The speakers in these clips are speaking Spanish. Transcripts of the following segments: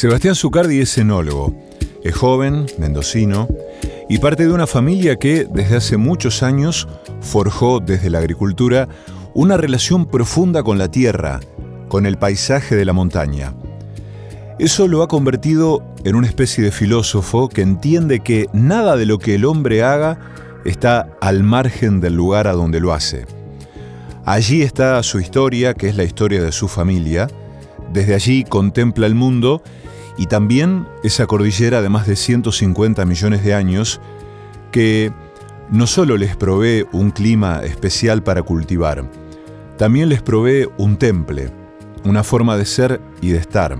Sebastián Zucardi es enólogo, es joven, mendocino, y parte de una familia que, desde hace muchos años, forjó desde la agricultura una relación profunda con la tierra, con el paisaje de la montaña. Eso lo ha convertido en una especie de filósofo que entiende que nada de lo que el hombre haga está al margen del lugar a donde lo hace. Allí está su historia, que es la historia de su familia. Desde allí contempla el mundo y también esa cordillera de más de 150 millones de años que no solo les provee un clima especial para cultivar, también les provee un temple, una forma de ser y de estar.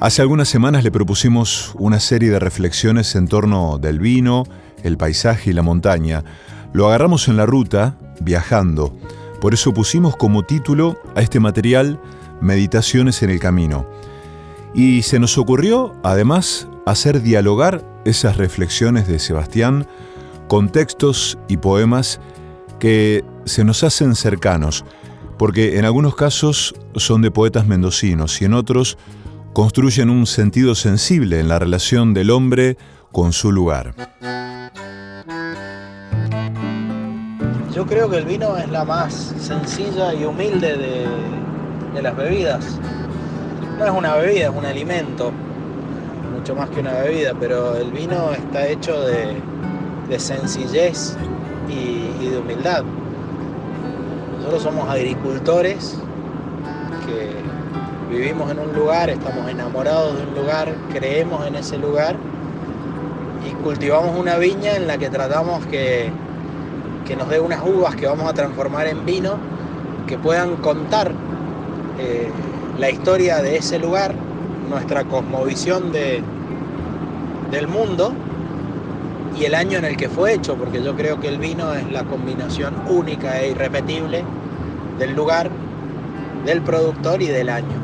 Hace algunas semanas le propusimos una serie de reflexiones en torno del vino, el paisaje y la montaña. Lo agarramos en la ruta, viajando. Por eso pusimos como título a este material Meditaciones en el Camino. Y se nos ocurrió, además, hacer dialogar esas reflexiones de Sebastián con textos y poemas que se nos hacen cercanos, porque en algunos casos son de poetas mendocinos y en otros construyen un sentido sensible en la relación del hombre con su lugar. Yo creo que el vino es la más sencilla y humilde de las bebidas. No es una bebida, es un alimento, mucho más que una bebida, pero el vino está hecho de sencillez y de humildad. Nosotros somos agricultores que vivimos en un lugar, estamos enamorados de un lugar, creemos en ese lugar y cultivamos una viña en la que tratamos que nos dé unas uvas que vamos a transformar en vino, que puedan contar la historia de ese lugar, nuestra cosmovisión del mundo y el año en el que fue hecho, porque yo creo que el vino es la combinación única e irrepetible del lugar, del productor y del año.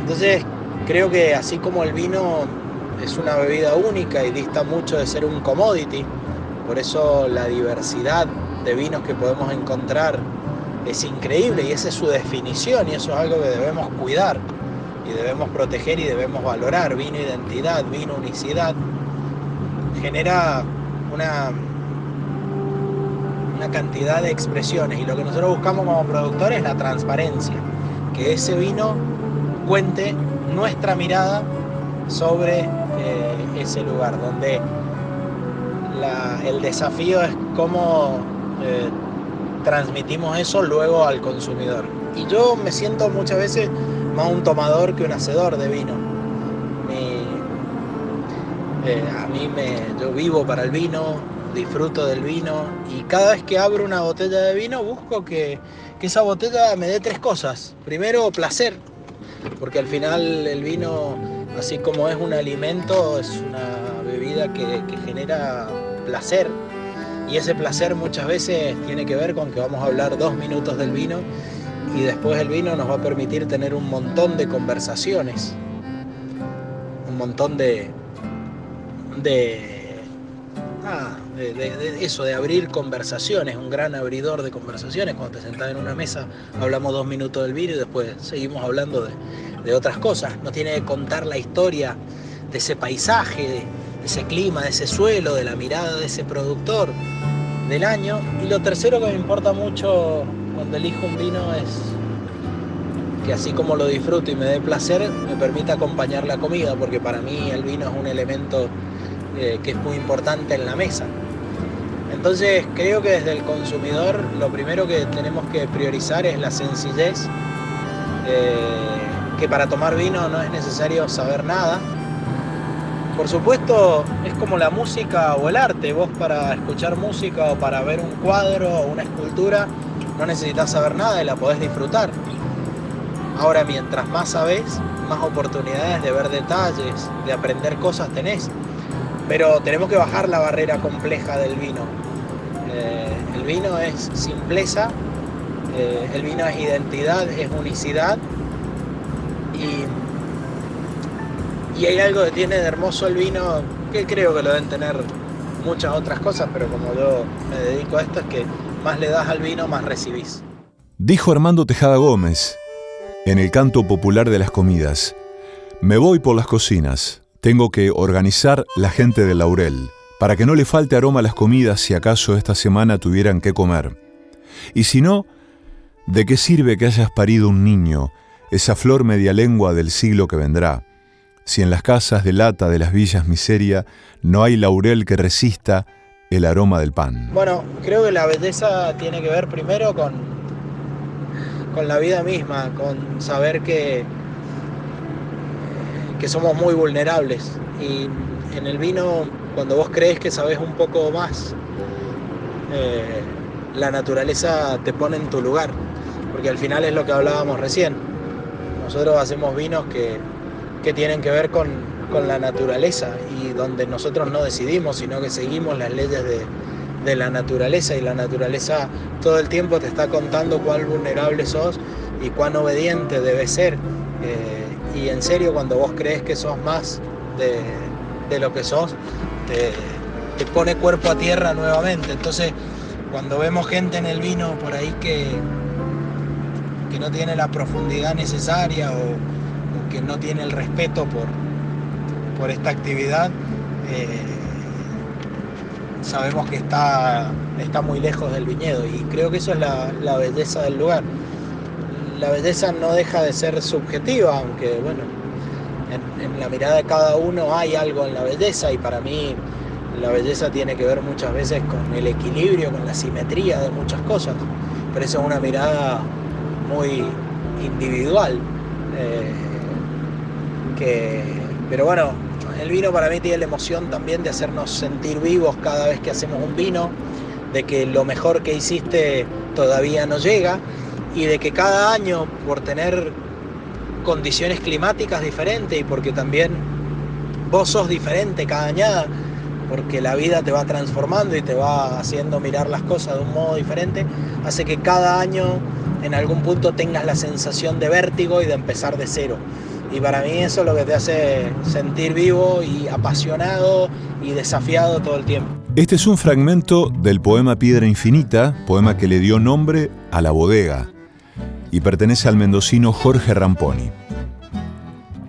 Entonces, creo que así como el vino es una bebida única y dista mucho de ser un commodity, por eso la diversidad de vinos que podemos encontrar es increíble y esa es su definición y eso es algo que debemos cuidar y debemos proteger y debemos valorar. Vino identidad, vino unicidad, genera una cantidad de expresiones y lo que nosotros buscamos como productores es la transparencia, que ese vino cuente nuestra mirada sobre ese lugar, donde el desafío es cómo transmitimos eso luego al consumidor. Y yo me siento muchas veces más un tomador que un hacedor de vino. Yo vivo para el vino, disfruto del vino y cada vez que abro una botella de vino busco que esa botella me dé tres cosas. Primero, placer. Porque al final el vino, así como es un alimento, es una bebida que genera placer. Y ese placer muchas veces tiene que ver con que vamos a hablar 2 minutos del vino y después el vino nos va a permitir tener un montón de conversaciones, un montón de abrir conversaciones, un gran abridor de conversaciones. Cuando te sentás en una mesa hablamos 2 minutos del vino y después seguimos hablando de otras cosas. Nos tiene que contar la historia de ese paisaje, de ese clima, de ese suelo, de la mirada de ese productor, del año. Y lo tercero que me importa mucho cuando elijo un vino es que así como lo disfruto y me dé placer, me permita acompañar la comida, porque para mí el vino es un elemento que es muy importante en la mesa. Entonces creo que desde el consumidor lo primero que tenemos que priorizar es la sencillez, que para tomar vino no es necesario saber nada. Por supuesto, es como la música o el arte. Vos para escuchar música o para ver un cuadro o una escultura no necesitas saber nada y la podés disfrutar. Ahora, mientras más sabés, más oportunidades de ver detalles, de aprender cosas tenés. Pero tenemos que bajar la barrera compleja del vino. El vino es simpleza, el vino es identidad, es unicidad. Y hay algo que tiene de hermoso el vino, que creo que lo deben tener muchas otras cosas, pero como yo me dedico a esto, es que más le das al vino, más recibís. Dijo Armando Tejada Gómez en el canto popular de las comidas. Me voy por las cocinas. Tengo que organizar la gente de Laurel, para que no le falte aroma a las comidas si acaso esta semana tuvieran que comer. Y si no, ¿de qué sirve que hayas parido un niño, esa flor media lengua del siglo que vendrá? Si en las casas de lata de las villas miseria no hay laurel que resista el aroma del pan. Bueno, creo que la belleza tiene que ver primero con la vida misma, con saber que somos muy vulnerables. Y en el vino, cuando vos crees que sabés un poco más, la naturaleza te pone en tu lugar, porque al final es lo que hablábamos recién. Nosotros hacemos vinos que tienen que ver con la naturaleza, y donde nosotros no decidimos, sino que seguimos las leyes de la naturaleza, y la naturaleza todo el tiempo te está contando cuán vulnerable sos y cuán obediente debes ser. Y en serio, cuando vos crees que sos más de lo que sos, te pone cuerpo a tierra nuevamente. Entonces, cuando vemos gente en el vino por ahí que no tiene la profundidad necesaria o que no tiene el respeto por esta actividad, sabemos que está muy lejos del viñedo, y creo que eso es la belleza del lugar. La belleza no deja de ser subjetiva, aunque bueno, en la mirada de cada uno hay algo en la belleza, y para mí la belleza tiene que ver muchas veces con el equilibrio, con la simetría de muchas cosas, pero eso es una mirada muy individual. Pero bueno, el vino para mí tiene la emoción también de hacernos sentir vivos cada vez que hacemos un vino, de que lo mejor que hiciste todavía no llega, y de que cada año, por tener condiciones climáticas diferentes y porque también vos sos diferente cada añada, porque la vida te va transformando y te va haciendo mirar las cosas de un modo diferente, hace que cada año en algún punto tengas la sensación de vértigo y de empezar de cero. Y para mí eso es lo que te hace sentir vivo y apasionado y desafiado todo el tiempo. Este es un fragmento del poema Piedra Infinita, poema que le dio nombre a la bodega, y pertenece al mendocino Jorge Ramponi.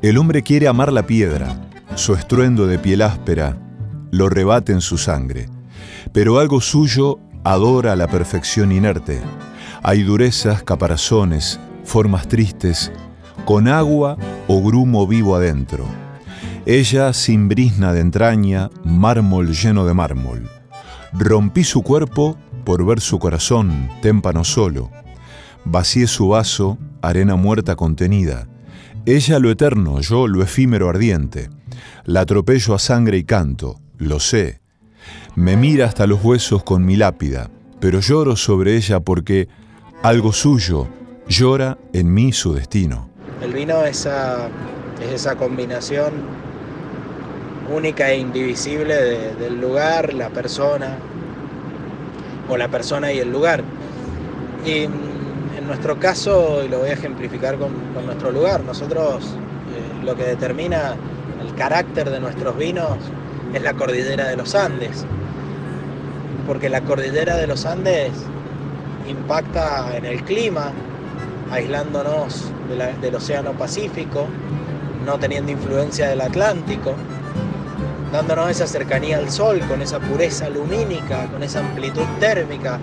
El hombre quiere amar la piedra, su estruendo de piel áspera lo rebate en su sangre, pero algo suyo adora la perfección inerte. Hay durezas, caparazones, formas tristes, con agua o grumo vivo adentro. Ella, sin brizna de entraña, mármol lleno de mármol. Rompí su cuerpo por ver su corazón, témpano solo. Vacié su vaso, arena muerta contenida. Ella lo eterno, yo lo efímero ardiente. La atropello a sangre y canto, lo sé. Me mira hasta los huesos con mi lápida, pero lloro sobre ella porque algo suyo llora en mí su destino. El vino es esa combinación única e indivisible del lugar, la persona, o la persona y el lugar. Y en nuestro caso, y lo voy a ejemplificar con nuestro lugar, nosotros lo que determina el carácter de nuestros vinos es la cordillera de los Andes, porque la cordillera de los Andes impacta en el clima, aislándonos del Océano Pacífico, no teniendo influencia del Atlántico, dándonos esa cercanía al sol, con esa pureza lumínica, con esa amplitud térmica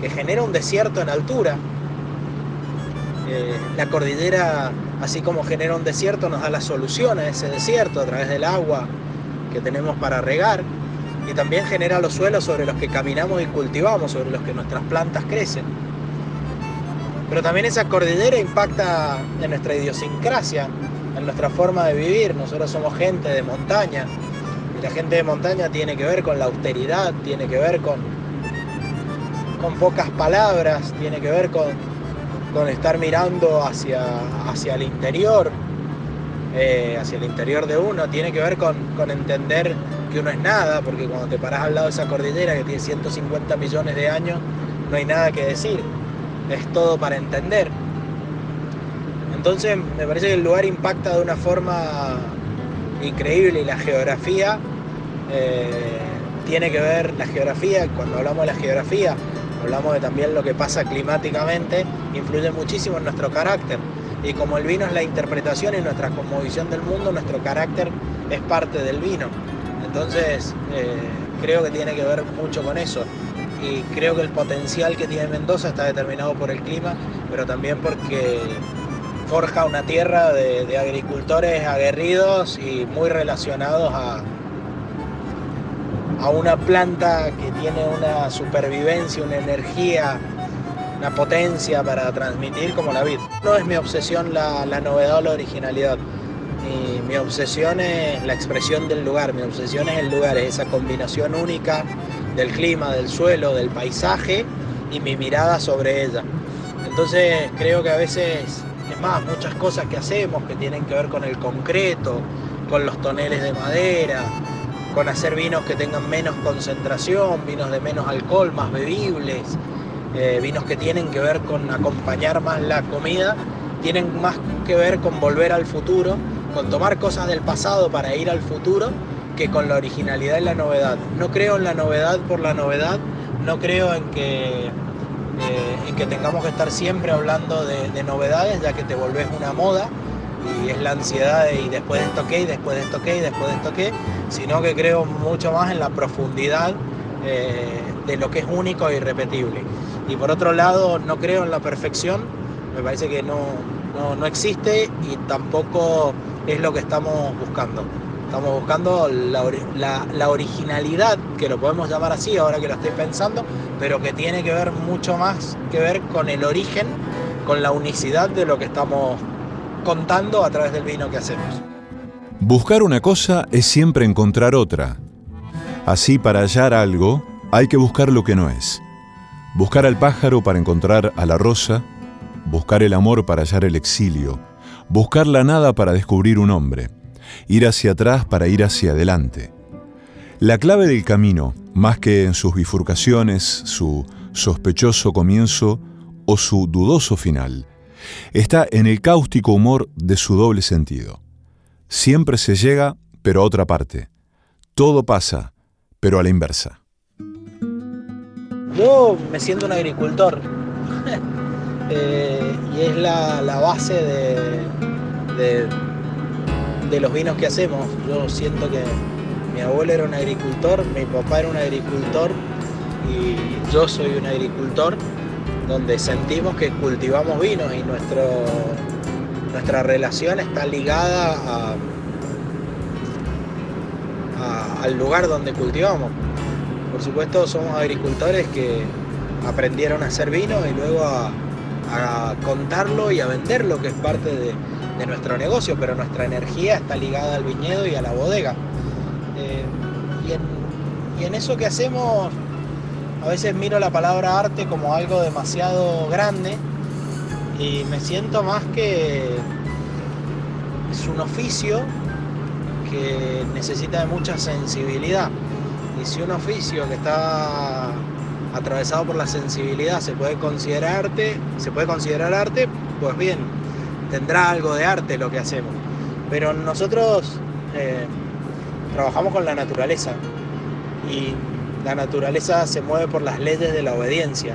que genera un desierto en altura. La cordillera, así como genera un desierto, nos da la solución a ese desierto a través del agua que tenemos para regar, y también genera los suelos sobre los que caminamos y cultivamos, sobre los que nuestras plantas crecen. Pero también esa cordillera impacta en nuestra idiosincrasia, en nuestra forma de vivir. Nosotros somos gente de montaña, y la gente de montaña tiene que ver con la austeridad, tiene que ver con pocas palabras, tiene que ver con estar mirando hacia el interior, hacia el interior de uno, tiene que ver con entender que uno es nada, porque cuando te parás al lado de esa cordillera que tiene 150 millones de años, no hay nada que decir, es todo para entender. Entonces me parece que el lugar impacta de una forma increíble, y la geografía tiene que ver, la geografía, cuando hablamos de la geografía, hablamos de también lo que pasa climáticamente, influye muchísimo en nuestro carácter. Y como el vino es la interpretación y nuestra cosmovisión del mundo, nuestro carácter es parte del vino. Entonces, creo que tiene que ver mucho con eso. Y creo que el potencial que tiene Mendoza está determinado por el clima, pero también porque forja una tierra de agricultores aguerridos y muy relacionados a una planta que tiene una supervivencia, una energía, una potencia para transmitir como la vid. No es mi obsesión la novedad o la originalidad. Mi obsesión es la expresión del lugar, mi obsesión es el lugar, es esa combinación única del clima, del suelo, del paisaje y mi mirada sobre ella. Entonces creo que a veces, es más, muchas cosas que hacemos que tienen que ver con el concreto, con los toneles de madera, con hacer vinos que tengan menos concentración, vinos de menos alcohol, más bebibles, vinos que tienen que ver con acompañar más la comida, tienen más que ver con volver al futuro, con tomar cosas del pasado para ir al futuro, que con la originalidad y la novedad. No creo en la novedad por la novedad, no creo en que tengamos que estar siempre hablando de novedades, ya que te volvés una moda y es la ansiedad y después de esto qué, y después de esto qué, y después de esto qué, sino que creo mucho más en la profundidad de lo que es único e irrepetible. Y por otro lado, no creo en la perfección, me parece que no existe y tampoco es lo que estamos buscando. Estamos buscando la originalidad, que lo podemos llamar así ahora que lo estoy pensando, pero que tiene que ver mucho más que ver con el origen, con la unicidad de lo que estamos contando a través del vino que hacemos. Buscar una cosa es siempre encontrar otra. Así, para hallar algo, hay que buscar lo que no es. Buscar al pájaro para encontrar a la rosa, buscar el amor para hallar el exilio, buscar la nada para descubrir un hombre. Ir hacia atrás para ir hacia adelante. La clave del camino, más que en sus bifurcaciones, su sospechoso comienzo o su dudoso final, está en el cáustico humor de su doble sentido. Siempre se llega, pero a otra parte. Todo pasa, pero a la inversa. Yo me siento un agricultor. Y es la base de los vinos que hacemos. Yo siento que mi abuelo era un agricultor, mi papá era un agricultor y yo soy un agricultor, donde sentimos que cultivamos vinos y nuestra relación está ligada al lugar donde cultivamos. Por supuesto, somos agricultores que aprendieron a hacer vino y luego a contarlo y a venderlo, que es parte de nuestro negocio, pero nuestra energía está ligada al viñedo y a la bodega. Y en eso que hacemos, a veces miro la palabra arte como algo demasiado grande y me siento más que es un oficio que necesita de mucha sensibilidad. Y si un oficio que está atravesado por la sensibilidad se puede considerar arte, pues bien, tendrá algo de arte lo que hacemos. Pero nosotros trabajamos con la naturaleza y la naturaleza se mueve por las leyes de la obediencia.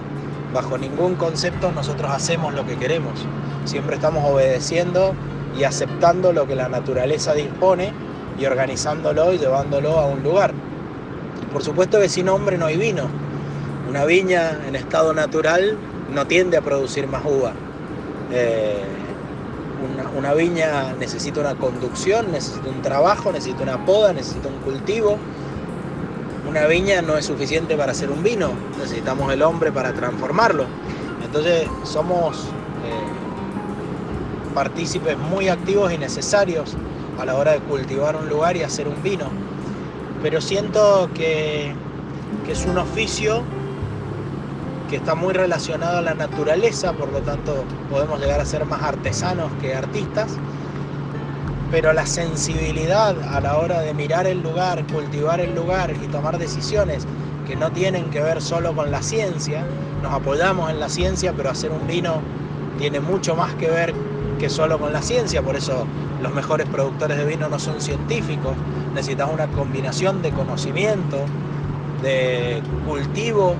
Bajo ningún concepto nosotros hacemos lo que queremos. Siempre estamos obedeciendo y aceptando lo que la naturaleza dispone y organizándolo y llevándolo a un lugar. Por supuesto que sin hombre no hay vino. Una viña en estado natural no tiende a producir más uva. Una viña necesita una conducción, necesita un trabajo, necesita una poda, necesita un cultivo. Una viña no es suficiente para hacer un vino, necesitamos el hombre para transformarlo. Entonces somos partícipes muy activos y necesarios a la hora de cultivar un lugar y hacer un vino. Pero siento que es un oficio que está muy relacionado a la naturaleza, por lo tanto podemos llegar a ser más artesanos que artistas, pero la sensibilidad a la hora de mirar el lugar, cultivar el lugar y tomar decisiones que no tienen que ver solo con la ciencia. Nos apoyamos en la ciencia, pero hacer un vino tiene mucho más que ver que solo con la ciencia, por eso los mejores productores de vino no son científicos, necesitamos una combinación de conocimiento, de cultivo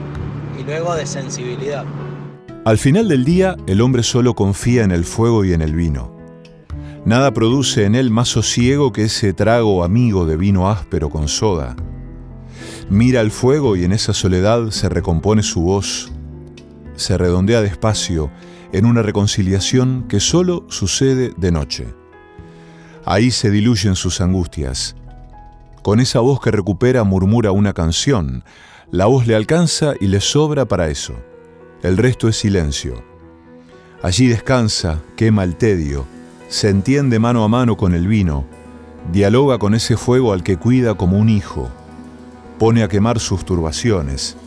y luego de sensibilidad. Al final del día, el hombre solo confía en el fuego y en el vino. Nada produce en él más sosiego que ese trago amigo de vino áspero con soda. Mira al fuego y en esa soledad se recompone su voz. Se redondea despacio en una reconciliación que solo sucede de noche. Ahí se diluyen sus angustias. Con esa voz que recupera murmura una canción. La voz le alcanza y le sobra para eso. El resto es silencio. Allí descansa, quema el tedio, se entiende mano a mano con el vino, dialoga con ese fuego al que cuida como un hijo, pone a quemar sus turbaciones,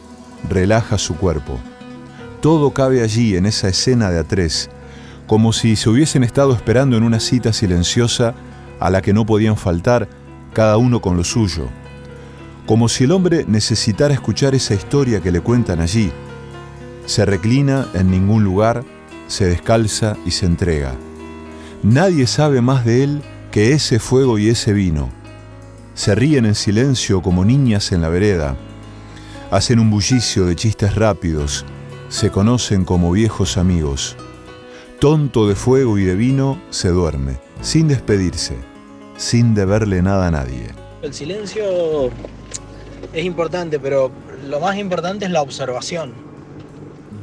relaja su cuerpo. Todo cabe allí en esa escena de a tres, como si se hubiesen estado esperando en una cita silenciosa a la que no podían faltar, cada uno con lo suyo, como si el hombre necesitara escuchar esa historia que le cuentan allí. Se reclina en ningún lugar, se descalza y se entrega. Nadie sabe más de él que ese fuego y ese vino. Se ríen en silencio como niñas en la vereda. Hacen un bullicio de chistes rápidos. Se conocen como viejos amigos. Tonto de fuego y de vino, se duerme, sin despedirse, sin deberle nada a nadie. El silencio es importante, pero lo más importante es la observación.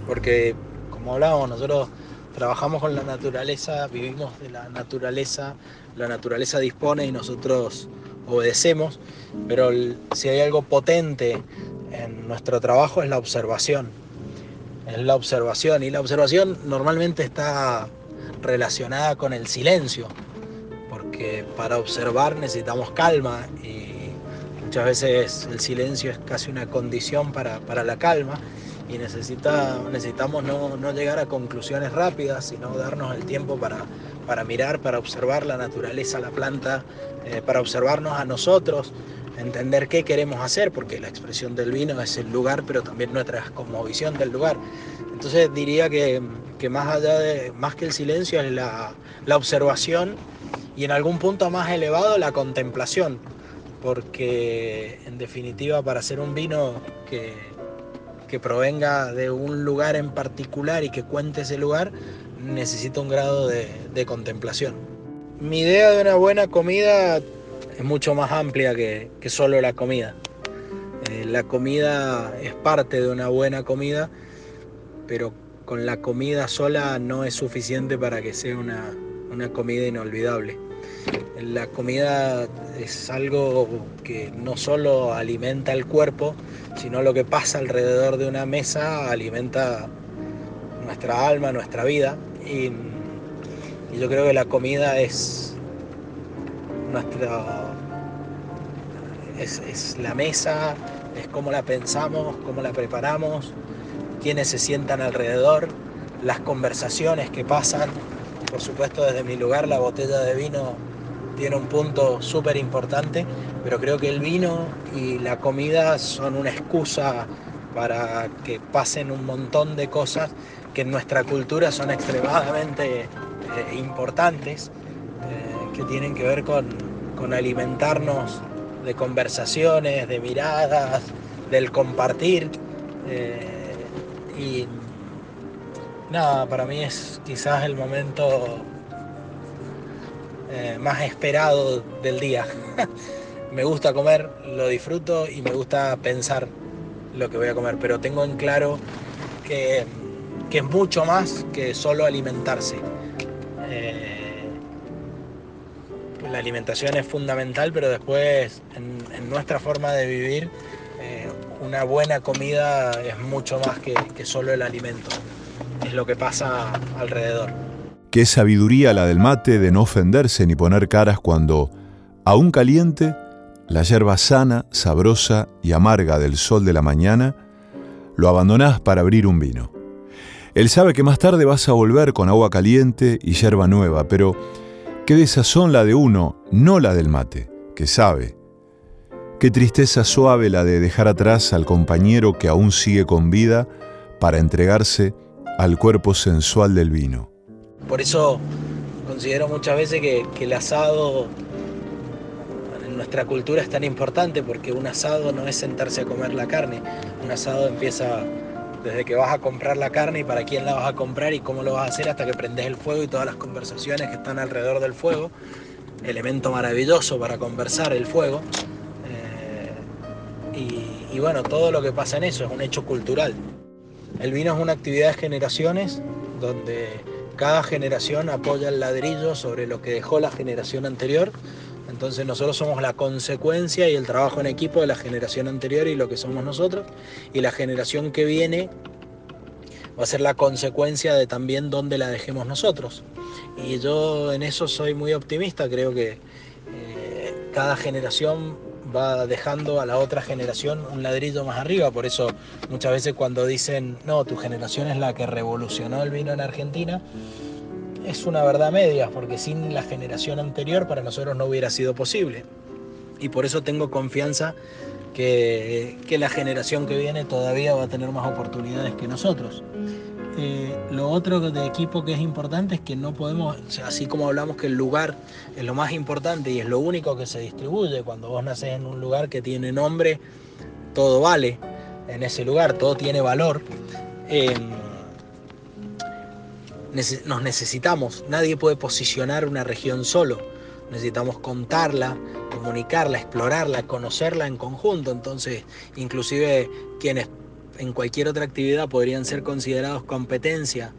Porque, como hablábamos, nosotros trabajamos con la naturaleza, vivimos de la naturaleza dispone y nosotros obedecemos, pero si hay algo potente en nuestro trabajo es la observación. Es la observación, y la observación normalmente está relacionada con el silencio, porque para observar necesitamos calma y muchas veces el silencio es casi una condición para la calma. Y necesitamos no llegar a conclusiones rápidas, sino darnos el tiempo para mirar, para observar la naturaleza, la planta, para observarnos a nosotros, entender qué queremos hacer, porque la expresión del vino es el lugar, pero también nuestra cosmovisión del lugar. Entonces diría que más que el silencio es la observación y en algún punto más elevado la contemplación, porque en definitiva para hacer un vino que provenga de un lugar en particular y que cuente ese lugar, necesita un grado de contemplación. Mi idea de una buena comida es mucho más amplia que solo la comida. La comida es parte de una buena comida, pero con la comida sola no es suficiente para que sea una comida inolvidable. La comida es algo que no solo alimenta el cuerpo, sino lo que pasa alrededor de una mesa alimenta nuestra alma, nuestra vida. Y yo creo que la comida es la mesa, es cómo la pensamos, cómo la preparamos, quiénes se sientan alrededor, las conversaciones que pasan. Por supuesto, desde mi lugar, la botella de vino tiene un punto súper importante, pero creo que el vino y la comida son una excusa para que pasen un montón de cosas que en nuestra cultura son extremadamente importantes, que tienen que ver con alimentarnos de conversaciones, de miradas, del compartir. Y nada, para mí es quizás el momento más esperado del día. Me gusta comer, lo disfruto y me gusta pensar lo que voy a comer, pero tengo en claro que es mucho más que solo alimentarse. La alimentación es fundamental, pero después en nuestra forma de vivir, una buena comida es mucho más que solo el alimento, es lo que pasa alrededor. Qué sabiduría la del mate de no ofenderse ni poner caras cuando, aún caliente, la yerba sana, sabrosa y amarga del sol de la mañana, lo abandonás para abrir un vino. Él sabe que más tarde vas a volver con agua caliente y yerba nueva, pero qué desazón la de uno, no la del mate, que sabe. Qué tristeza suave la de dejar atrás al compañero que aún sigue con vida para entregarse al cuerpo sensual del vino. Por eso considero muchas veces que el asado en nuestra cultura es tan importante, porque un asado no es sentarse a comer la carne. Un asado empieza desde que vas a comprar la carne y para quién la vas a comprar y cómo lo vas a hacer hasta que prendes el fuego y todas las conversaciones que están alrededor del fuego, elemento maravilloso para conversar, el fuego. Y bueno, todo lo que pasa en eso es un hecho cultural. El vino es una actividad de generaciones donde cada generación apoya el ladrillo sobre lo que dejó la generación anterior. Entonces nosotros somos la consecuencia y el trabajo en equipo de la generación anterior y lo que somos nosotros. Y la generación que viene va a ser la consecuencia de también donde la dejemos nosotros. Y yo en eso soy muy optimista. Creo que cada generación va dejando a la otra generación un ladrillo más arriba. Por eso muchas veces cuando dicen, no, tu generación es la que revolucionó el vino en Argentina, es una verdad media, porque sin la generación anterior para nosotros no hubiera sido posible. Y por eso tengo confianza que la generación que viene todavía va a tener más oportunidades que nosotros. Lo otro de equipo que es importante es que no podemos, así como hablamos que el lugar es lo más importante y es lo único que se distribuye, cuando vos nacés en un lugar que tiene nombre, todo vale en ese lugar, todo tiene valor. Nos necesitamos, nadie puede posicionar una región solo, necesitamos contarla, comunicarla, explorarla, conocerla en conjunto. Entonces, inclusive quienes en cualquier otra actividad podrían ser considerados competencia,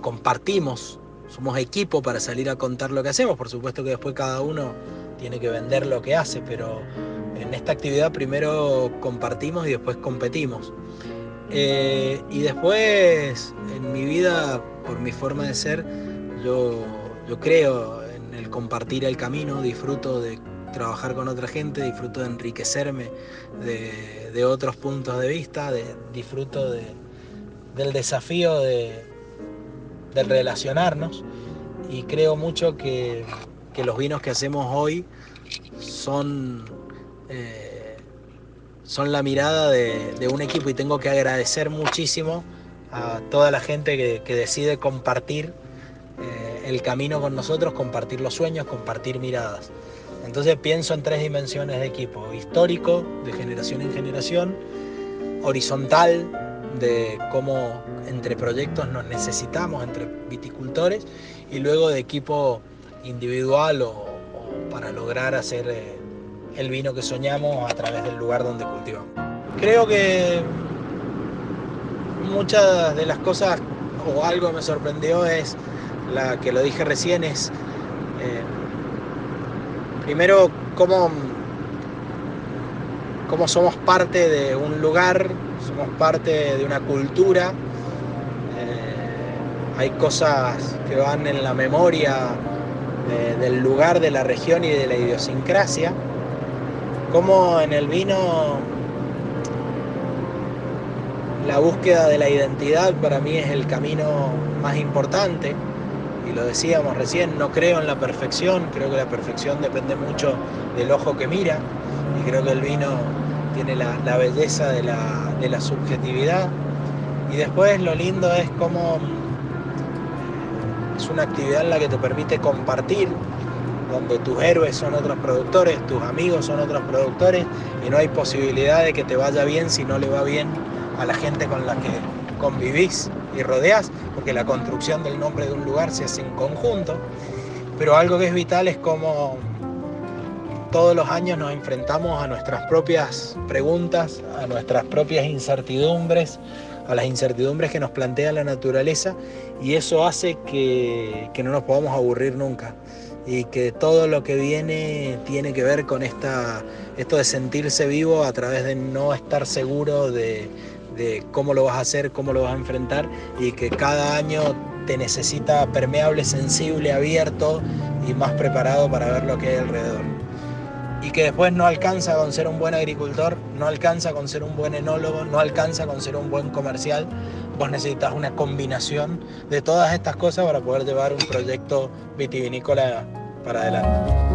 compartimos, somos equipo para salir a contar lo que hacemos. Por supuesto que después cada uno tiene que vender lo que hace, pero en esta actividad primero compartimos y después competimos. Y después, en mi vida, por mi forma de ser, yo creo el compartir el camino, disfruto de trabajar con otra gente, disfruto de enriquecerme de otros puntos de vista, disfruto del desafío de relacionarnos, y creo mucho que los vinos que hacemos hoy son la mirada de un equipo, y tengo que agradecer muchísimo a toda la gente que decide compartir el camino con nosotros, compartir los sueños, compartir miradas. Entonces pienso en tres dimensiones de equipo: histórico, de generación en generación; horizontal, de cómo entre proyectos nos necesitamos, entre viticultores; y luego de equipo individual o para lograr hacer el vino que soñamos a través del lugar donde cultivamos. Creo que muchas de las cosas, o algo que me sorprendió es la que lo dije recién, es primero cómo somos parte de un lugar, somos parte de una cultura. Hay cosas que van en la memoria del lugar, de la región y de la idiosincrasia. Como en el vino, la búsqueda de la identidad para mí es el camino más importante. Y lo decíamos recién, no creo en la perfección, creo que la perfección depende mucho del ojo que mira, y creo que el vino tiene la belleza de la subjetividad. Y después lo lindo es cómo es una actividad en la que te permite compartir, donde tus héroes son otros productores, tus amigos son otros productores, y no hay posibilidad de que te vaya bien si no le va bien a la gente con la que convivís y rodeás, porque la construcción del nombre de un lugar se hace en conjunto. Pero algo que es vital es cómo todos los años nos enfrentamos a nuestras propias preguntas, a nuestras propias incertidumbres, a las incertidumbres que nos plantea la naturaleza, y eso hace que no nos podamos aburrir nunca, y que todo lo que viene tiene que ver con esto de sentirse vivo a través de no estar seguro de cómo lo vas a hacer, cómo lo vas a enfrentar, y que cada año te necesita permeable, sensible, abierto y más preparado para ver lo que hay alrededor. Y que después no alcanza con ser un buen agricultor, no alcanza con ser un buen enólogo, no alcanza con ser un buen comercial. Vos necesitas una combinación de todas estas cosas para poder llevar un proyecto vitivinícola para adelante.